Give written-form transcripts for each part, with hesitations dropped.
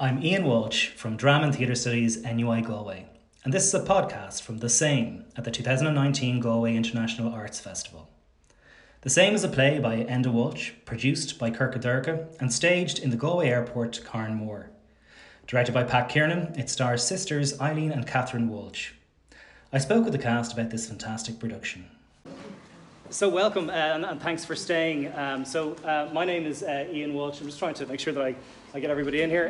I'm Ian Walsh from Drama and Theatre Studies, NUI Galway, and this is a podcast from The Same at the 2019 Galway International Arts Festival. The Same is a play by Enda Walsh, produced by Corcadorca and staged in the Galway Airport Carnmore. Directed by Pat Kiernan, it stars sisters Eileen and Catherine Walsh. I spoke with the cast about this fantastic production. So welcome and thanks for staying. My name is Ian Walsh. I'm just trying to make sure that I get everybody in here.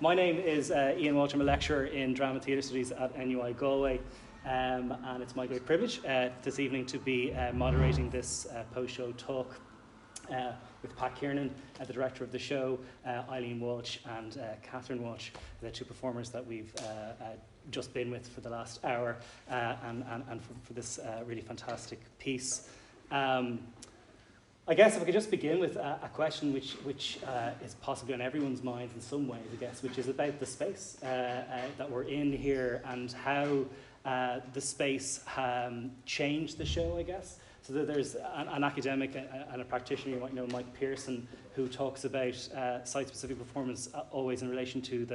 My name is Ian Walsh. I'm a lecturer in Drama and Theatre Studies at NUI Galway. And it's my great privilege this evening to be moderating this post-show talk with Pat Kiernan, the director of the show, Eileen Walsh and Catherine Walsh, the two performers that we've just been with for the last hour and for this really fantastic piece. I guess if I could just begin with a question which is possibly on everyone's minds in some ways, I guess, which is about the space that we're in here and how the space changed the show, I guess. So there's an academic and a practitioner, you might know Mike Pearson, who talks about site-specific performance always in relation to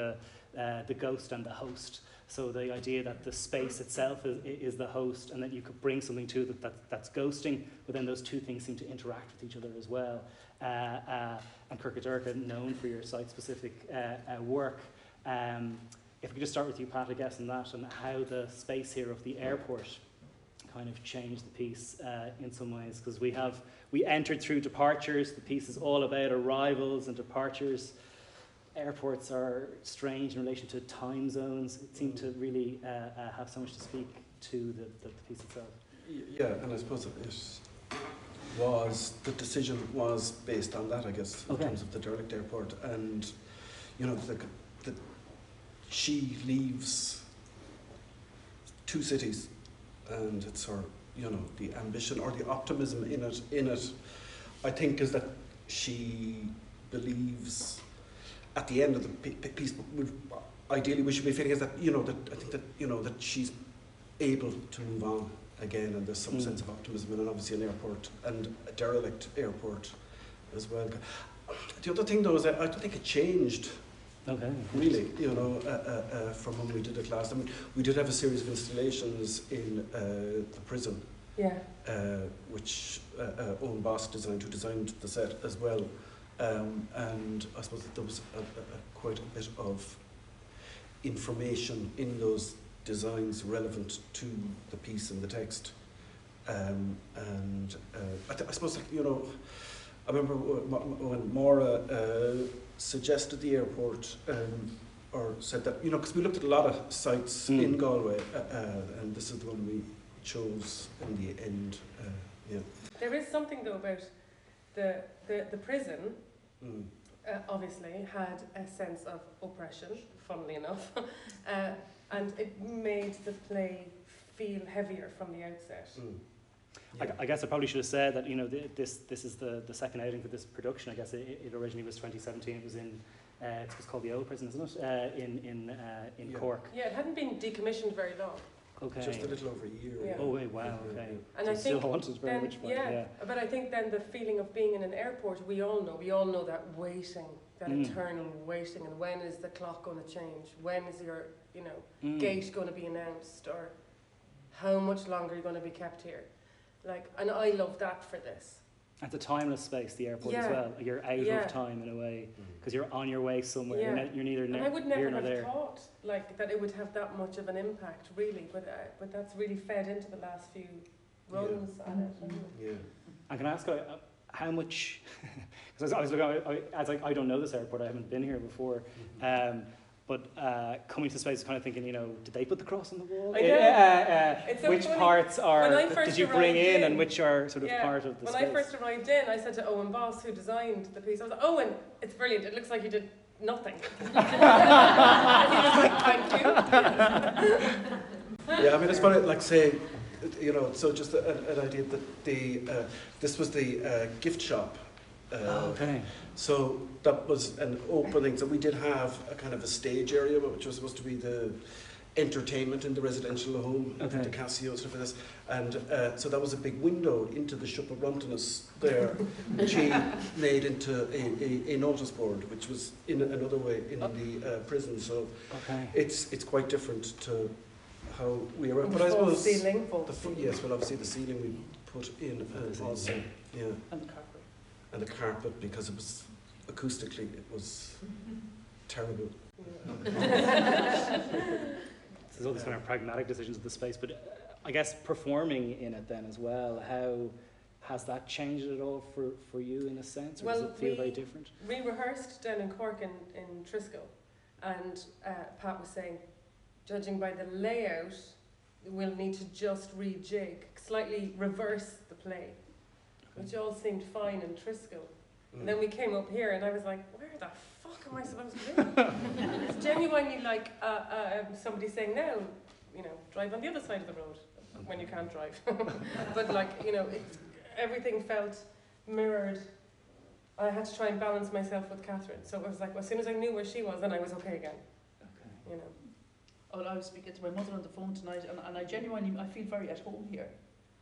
the ghost and the host. So the idea that the space itself is the host and that you could bring something to that's ghosting, but then those two things seem to interact with each other as well. And Corcadorca, known for your site-specific work. If we could just start with you, Pat, I guess, on that, and how the space here of the airport kind of changed the piece in some ways, because we entered through departures. The piece is all about arrivals and departures. Airports are strange in relation to time zones. It seemed to really have so much to speak to the piece itself. Yeah, and I suppose the decision was based on that, I guess, in terms of the direct airport. And, you know, she leaves two cities, and it's her, you know, the ambition or the optimism in it, I think, is that she believes at the end of the piece, ideally we should be feeling is that, you know, that I think that, you know, that she's able to move on again, and there's some sense of optimism, and obviously an airport and a derelict airport as well. The other thing though is that I don't think it changed really, you know, from when we did the class. I mean, we did have a series of installations in the prison, which Owen Boss designed, who designed the set as well. And I suppose that there was quite a bit of information in those designs relevant to the piece and the text. I suppose, like, you know, I remember when Maura suggested the airport, or said that, you know, because we looked at a lot of sites in Galway, and this is the one we chose in the end. Yeah. There is something though about the prison. Obviously had a sense of oppression, funnily enough, and it made the play feel heavier from the outset. Yeah. I guess I probably should have said that, you know, this is the second outing for this production. I guess it originally was 2017. It was in it was called The Old Prison, isn't it? In Cork. Yeah, it hadn't been decommissioned very long. Just a little over a year. Yeah. Oh, wait, wow. Okay. And so I think still haunted very much. Yeah, but I think then the feeling of being in an airport, we all know that waiting, that eternal waiting, and when is the clock going to change? When is your, you know, gate going to be announced, or how much longer you're going to be kept here? Like, and I love that for this. It's a timeless space, the airport, as well. You're out of time in a way, because you're on your way somewhere. Yeah. You're neither near nor there. I would never have thought like that it would have that much of an impact, really. But that's really fed into the last few runs on it. Yeah. And can I ask how much? Because I was looking. I was like, I don't know this airport. I haven't been here before. But coming to space, kind of thinking, you know, did they put the cross on the wall? I know. So which funny. Parts are did you bring in, and which are sort of part of the space? When I first arrived in, I said to Owen Boss, who designed the piece, I was like, Owen, it's brilliant. It looks like you did nothing. And he was like, thank you. Yeah, I mean, it's funny, like, say, you know, so just an idea that this was the gift shop. So that was an opening. So we did have a kind of a stage area, which was supposed to be the entertainment in the residential home, okay, the Casio, stuff like this, and so that was a big window into the Shop of Runtiness there, which he made into a notice board, which was in another way in the prison. So okay, it's quite different to how we are. But I suppose ceiling, yes, well obviously the ceiling we put in also, yeah, and the carpet, because it was acoustically it was terrible. There's all these kind of pragmatic decisions of the space, but I guess performing in it then as well, how has that changed at all for you in a sense, or does it feel very different? We rehearsed down in Cork in Triscoll, and Pat was saying, judging by the layout, we'll need to just rejig, slightly reverse the play, which all seemed fine in Triscoll. And then we came up here and I was like, where the fuck am I supposed to be? It's genuinely like somebody saying, no, you know, drive on the other side of the road when you can't drive. But like, you know, everything felt mirrored. I had to try and balance myself with Catherine. So it was like, well, as soon as I knew where she was, then I was okay again. Okay. You know. Oh, I was speaking to my mother on the phone tonight, and I genuinely, I feel very at home here.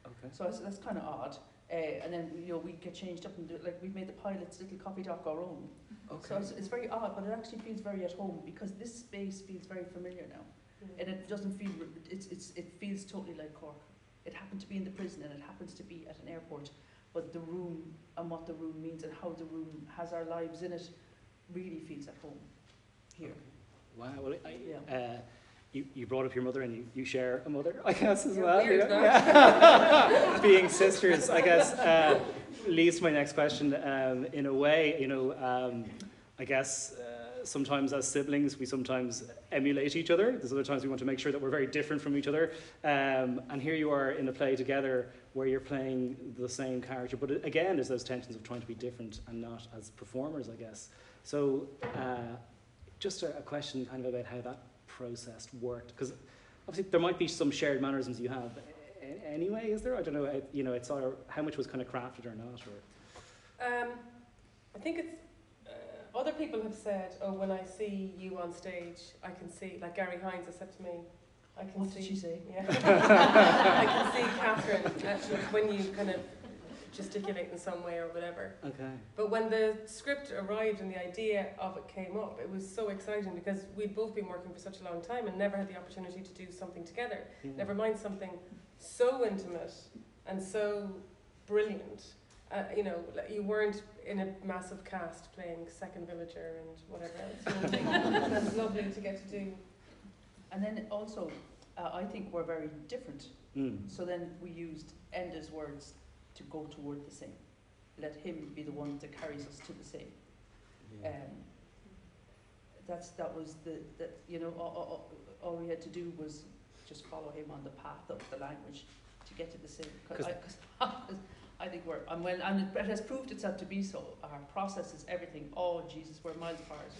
Okay. So that's kind of odd. And then, you know, we get changed up and do, like, we've made the pilot's little copy doc our own. Okay. So it's very odd, but it actually feels very at home because this space feels very familiar now. Mm-hmm. And it doesn't feel, it feels totally like Cork. It happened to be in the prison and it happens to be at an airport, but the room and what the room means and how the room has our lives in it really feels at home here. Okay. Wow. Well, yeah. You brought up your mother, and you share a mother, I guess, as well. You know? Yeah. Being sisters, I guess, leads to my next question. In a way, you know, I guess sometimes as siblings, we sometimes emulate each other. There's other times we want to make sure that we're very different from each other. And here you are in a play together where you're playing the same character. But again, there's those tensions of trying to be different and not as performers, I guess. So just a question kind of about how that processed worked, because obviously there might be some shared mannerisms you have anyway, is there? I don't know, you know, it's sort of how much was kind of crafted or not, or I think it's other people have said, oh, when I see you on stage I can see, like Gary Hines has said to me, I can what see, did she say? Yeah. I can see Catherine actually when you kind of gesticulate in some way or whatever. Okay. But when the script arrived and the idea of it came up, it was so exciting because we'd both been working for such a long time and never had the opportunity to do something together. Yeah. Never mind something so intimate and so brilliant. You know, you weren't in a massive cast playing second villager and whatever else. It was lovely to get to do. And then also, I think we're very different. Mm. So then we used Enda's words to go toward the same. Let him be the one that carries us to the same. Yeah. That was you know, all we had to do was just follow him on the path of the language to get to the same. Because I think we're, and it has proved itself to be so. Our process is everything. Oh Jesus, we're miles apart.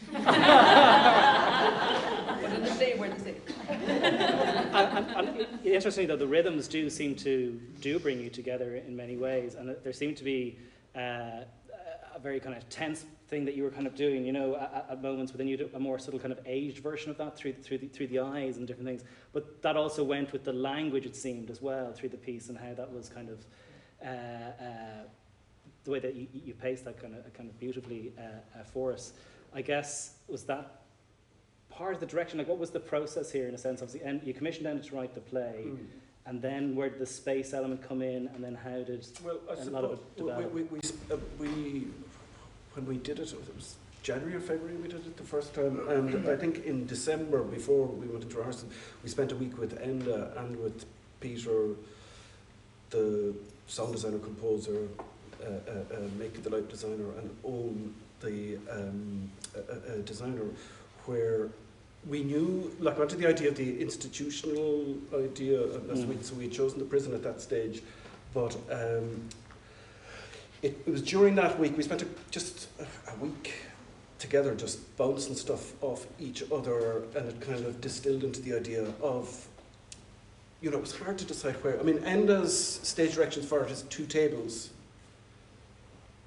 But in the day we're the same. And interestingly though, the rhythms do seem to bring you together in many ways, and there seemed to be a very kind of tense thing that you were kind of doing, you know, at moments, but then you did a more subtle kind of aged version of that through the eyes and different things. But that also went with the language, it seemed, as well through the piece, and how that was kind of. The way that you paced that kind of beautifully for us, I guess, was that part of the direction? Like, what was the process here in a sense? Obviously, and you commissioned Enda to write the play, and then where did the space element come in, and then how did a lot of it develop? We when we did it, it was January or February we did it the first time, and I think in December before we went into rehearsal, we spent a week with Enda and with Peter, the sound designer, composer, make the light designer, and Owen, the designer, where we knew, like, onto the idea of the institutional idea, so we had chosen the prison at that stage, but it was during that week, we spent just a week together just bouncing stuff off each other, and it kind of distilled into the idea of, you know, it was hard to decide where. I mean, Enda's stage directions for it is 2 tables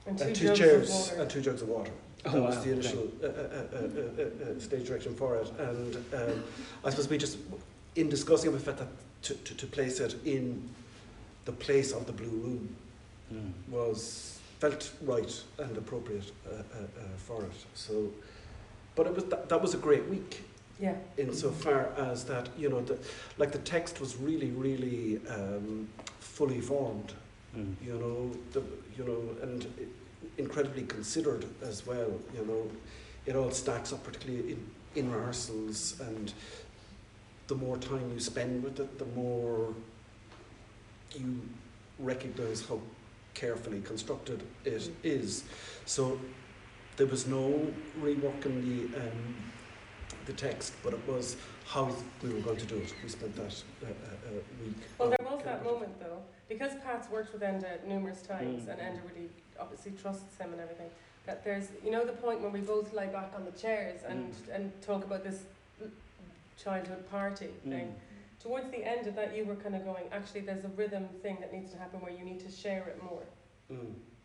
and two chairs and 2 jugs of water. Oh, that was the initial stage direction for it. And I suppose we just in discussing the fact that to place it in the place of the Blue Room felt right and appropriate for it. So, but it was that was a great week. Yeah. Insofar as that, you know, the text was really, really fully formed. Mm. You know, and incredibly considered as well. You know, it all stacks up, particularly in rehearsals, and the more time you spend with it, the more you recognise how carefully constructed it is. So there was no reworking the text, but it was how we were going to do it. We spent that week. Well, there was that moment though, because Pat's worked with Enda numerous times, and Enda really obviously trusts him and everything, that there's, you know, the point when we both lie back on the chairs and talk about this childhood party thing. Towards the end of that, you were kind of going, actually, there's a rhythm thing that needs to happen where you need to share it more.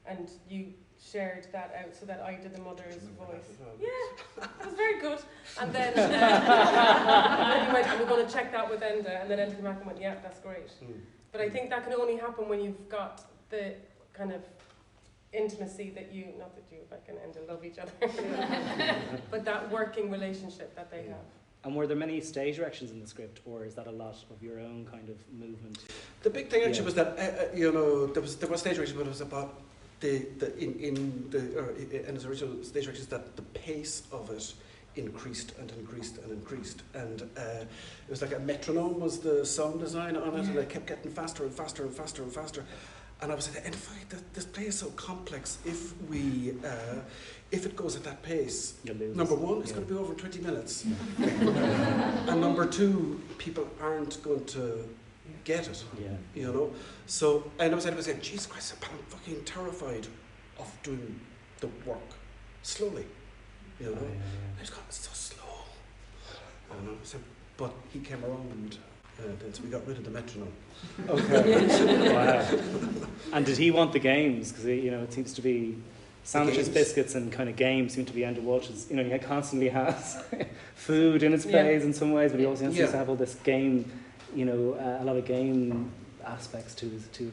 And you shared that out so that I did the mother's voice. Yeah, it was very good. And then you went, we're going to check that with Enda. And then Enda came back and went, yeah, that's great. But I think that can only happen when you've got the kind of intimacy that you, not that you, like, and Enda love each other, but that working relationship that they have. And were there many stage directions in the script, or is that a lot of your own kind of movement? The big thing actually was that you know, there was stage direction, but it was about in its original stage directions that the pace of it increased and increased and increased, and it was like a metronome was the sound design on it, and it kept getting faster and faster and faster and faster. And I was like, in fact, this play is so complex. If we, if it goes at that pace, number one, it's going to be over in 20 minutes. And number two, people aren't going to get it, you know? So, and I was like, Jesus Christ, I'm fucking terrified of doing the work slowly, you know? And I was going, it's so slow. And I was like, but he came around. So we got rid of the metronome. Okay. Wow. And did he want the games? Because, you know, it seems to be sandwiches, biscuits, and kind of games seem to be Enda Walsh's. You know, he constantly has food in his plays in some ways, but he also seems to have all this game, you know, a lot of game aspects to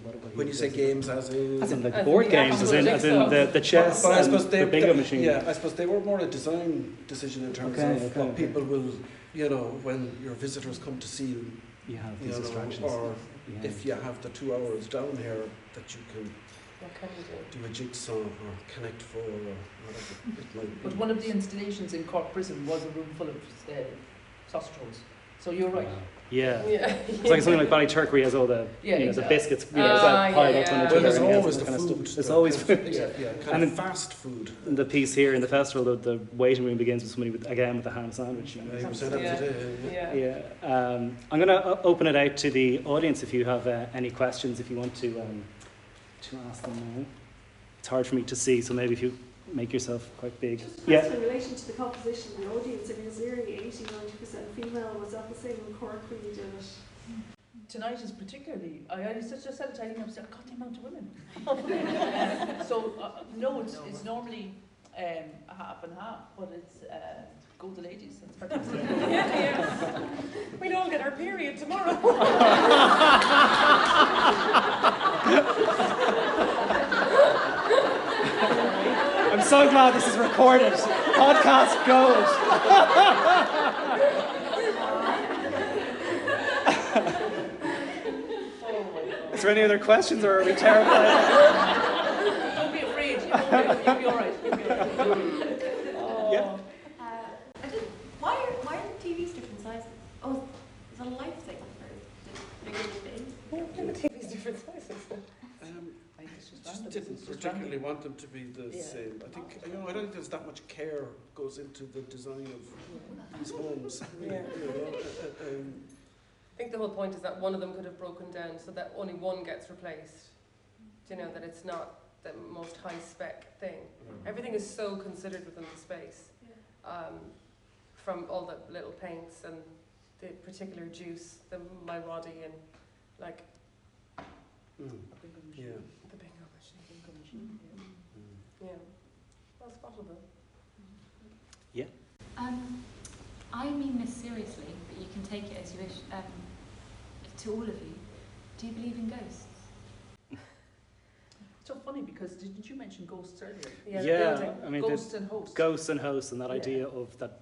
what when you say games, as in like board games, as in the chess, but I suppose the bingo machine. Yeah, I suppose they were more a design decision in terms of what people will, you know, when your visitors come to see you. You have these distractions. Or if you have the 2 hours down here that you can do a jigsaw or connect four or whatever it might be. But one of the installations in Cork Prison was a room full of sausage rolls. So you're right. Yeah. It's like something like Ballyturk where he has all the, you know, the biscuits, you know, piled up on each other. There's always the food. There's always food. And in fast food. In the piece here in the festival, the waiting room begins with somebody with a ham sandwich. You know? I'm going to open it out to the audience if you have any questions, if you want to ask them now. It's hard for me to see, so maybe if you make yourself quite big. Just in relation to the composition of the audience, I mean, it's nearly 80-90% female. Was that the same in Cork when you did it? Tonight is particularly, I just said it, I was like, God, the amount of women. So, no, it's normally half and half, but it's go the ladies. That's fantastic. We'll all get our period tomorrow. I'm so glad this is recorded. Podcast goes. Is there any other questions, or are we terrified? Don't be afraid. You'll be all right. You'll be all right. Yeah. Why are the TVs different sizes? Oh, is that a life thing? Or bigger thing? TVs different sizes. Didn't particularly want them to be the same. I think, you know, I don't think there's that much care goes into the design of these homes. I think the whole point is that one of them could have broken down so that only one gets replaced. You know, that it's not the most high spec thing. Everything is so considered within the space. From all the little paints and the particular juice, my Roddy and like the bingo machine. Well spotted though. I mean this seriously, that you can take it as you wish. To all of you, do you believe in ghosts? It's so funny because didn't you mention ghosts earlier? Yeah, I mean, ghosts and hosts, and that idea of that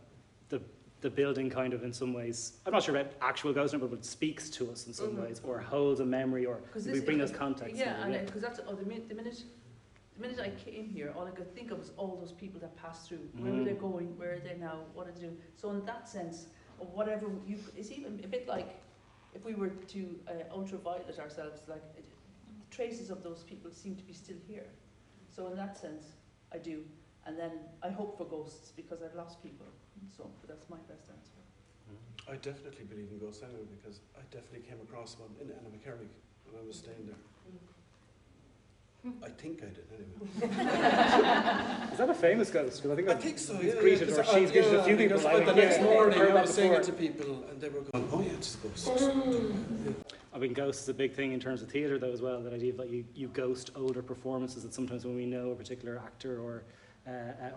the building kind of in some ways, I'm not sure about actual ghosts, but it speaks to us in some ways, or holds a memory, or we bring those contexts. Yeah, and because that's the minute I came here, all I could think of was all those people that passed through. Where were they going? Where are they now? What are they doing? So in that sense, or whatever you, it's even a bit like if we were to ultraviolet ourselves, like traces of those people seem to be still here. So in that sense, I do. And then I hope for ghosts because I've lost people. So that's my best answer. I definitely believe in ghosts anyway, because I definitely came across one in Anna McKermid when I was staying there. I think I did anyway. Is that a famous ghost? Because I think so. Yeah, greeted, yeah, or she's greeted a few people. But the next morning I was saying it to people, and they were going, "Oh yeah, it's ghosts." I mean, ghosts is a big thing in terms of theatre, though, as well. That idea of like you ghost older performances. That sometimes when we know a particular actor or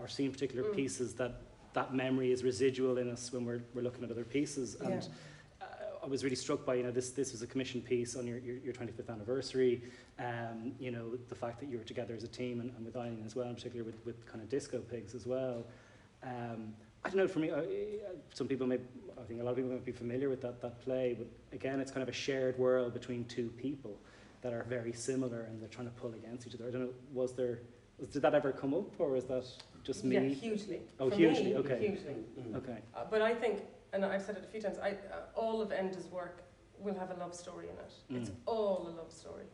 seen particular pieces, that memory is residual in us when we're looking at other pieces. And I was really struck by, you know, this was a commissioned piece on your 25th anniversary. You know, the fact that you were together as a team and with Eileen as well, in particular with kind of Disco Pigs as well. I don't know, for me, some people may, I think a lot of people might be familiar with that play, but again, it's kind of a shared world between two people that are very similar and they're trying to pull against each other. I don't know, did that ever come up, or is that just me? Yeah, hugely. Oh, for hugely, me, okay. Hugely. Okay. But I think, and I've said it a few times, all of Enda's work will have a love story in it. It's all a love story,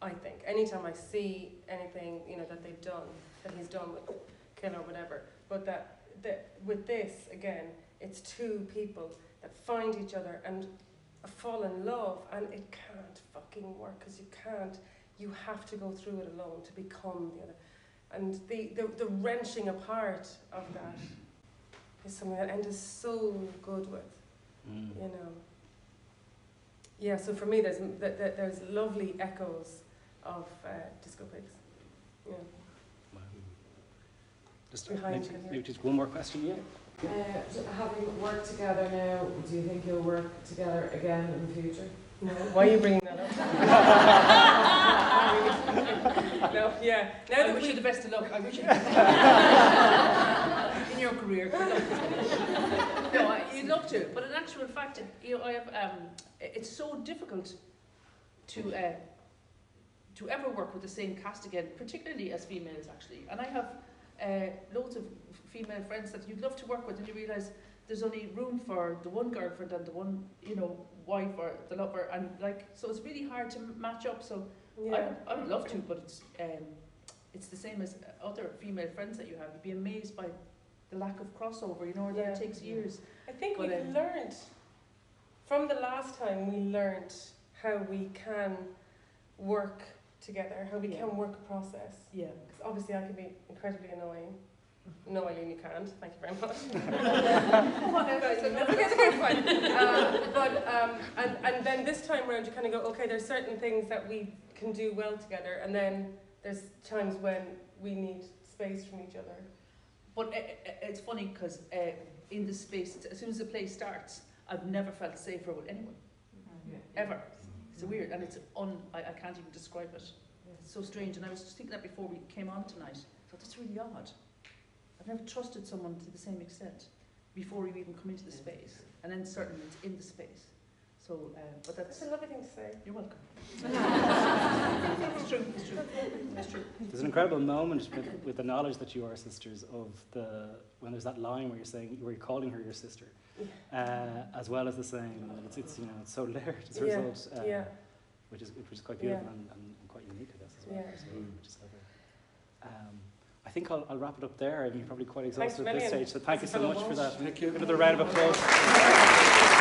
I think. Anytime I see anything, you know, that they've done, that he's done with Kill or whatever, but that with this, again, it's two people that find each other and fall in love, and it can't fucking work, because you have to go through it alone to become the other. And the wrenching apart of that is something that Enda's so good with, you know. Yeah, so for me, there's lovely echoes of Disco Pigs. Yeah. Wow. Maybe just one more question. Yeah. So having worked together now, do you think you'll work together again in the future? No. Why are you bringing that up? No. Yeah. Now that I wish you the best of luck. I wish you the best in your career. Good luck. No, you'd love to, but in actual fact, you know, I have. It's so difficult to ever work with the same cast again, particularly as females, actually. And I have loads of female friends that you'd love to work with, and you realise there's only room for the one girlfriend and the one, you know, wife or the lover, and like, so it's really hard to match up. So yeah. I would love to, but it's the same as other female friends that you have. You'd be amazed by the lack of crossover, you know, that it takes years. I think we've learned from the last time. We learned how we can work together, how we can work a process. Yeah. Because obviously I can be incredibly annoying. No, Eileen, you can't. Thank you very much. But then this time around, you kind of go, okay, there's certain things that we can do well together, and then there's times when we need space from each other. But it's funny because in the space, as soon as the play starts, I've never felt safer with anyone, ever. It's weird, and it's I can't even describe it. It's so strange, and I was just thinking that before we came on tonight. I thought, that's really odd. I've never trusted someone to the same extent before we even come into the space, and then certainly it's in the space. So, but that's a lovely thing to say. You're welcome. It's true, it's true, it's true. There's an incredible moment with the knowledge that you are sisters when there's that line where you're saying, where you're calling her your sister, as well as the same. It's you know, it's so layered as a result, which is quite beautiful and quite unique, I guess, as well. Yeah. So, which is I think I'll wrap it up there. I mean, you're probably quite exhausted at this stage, so thank you so much for that. Thank you. Another round of applause.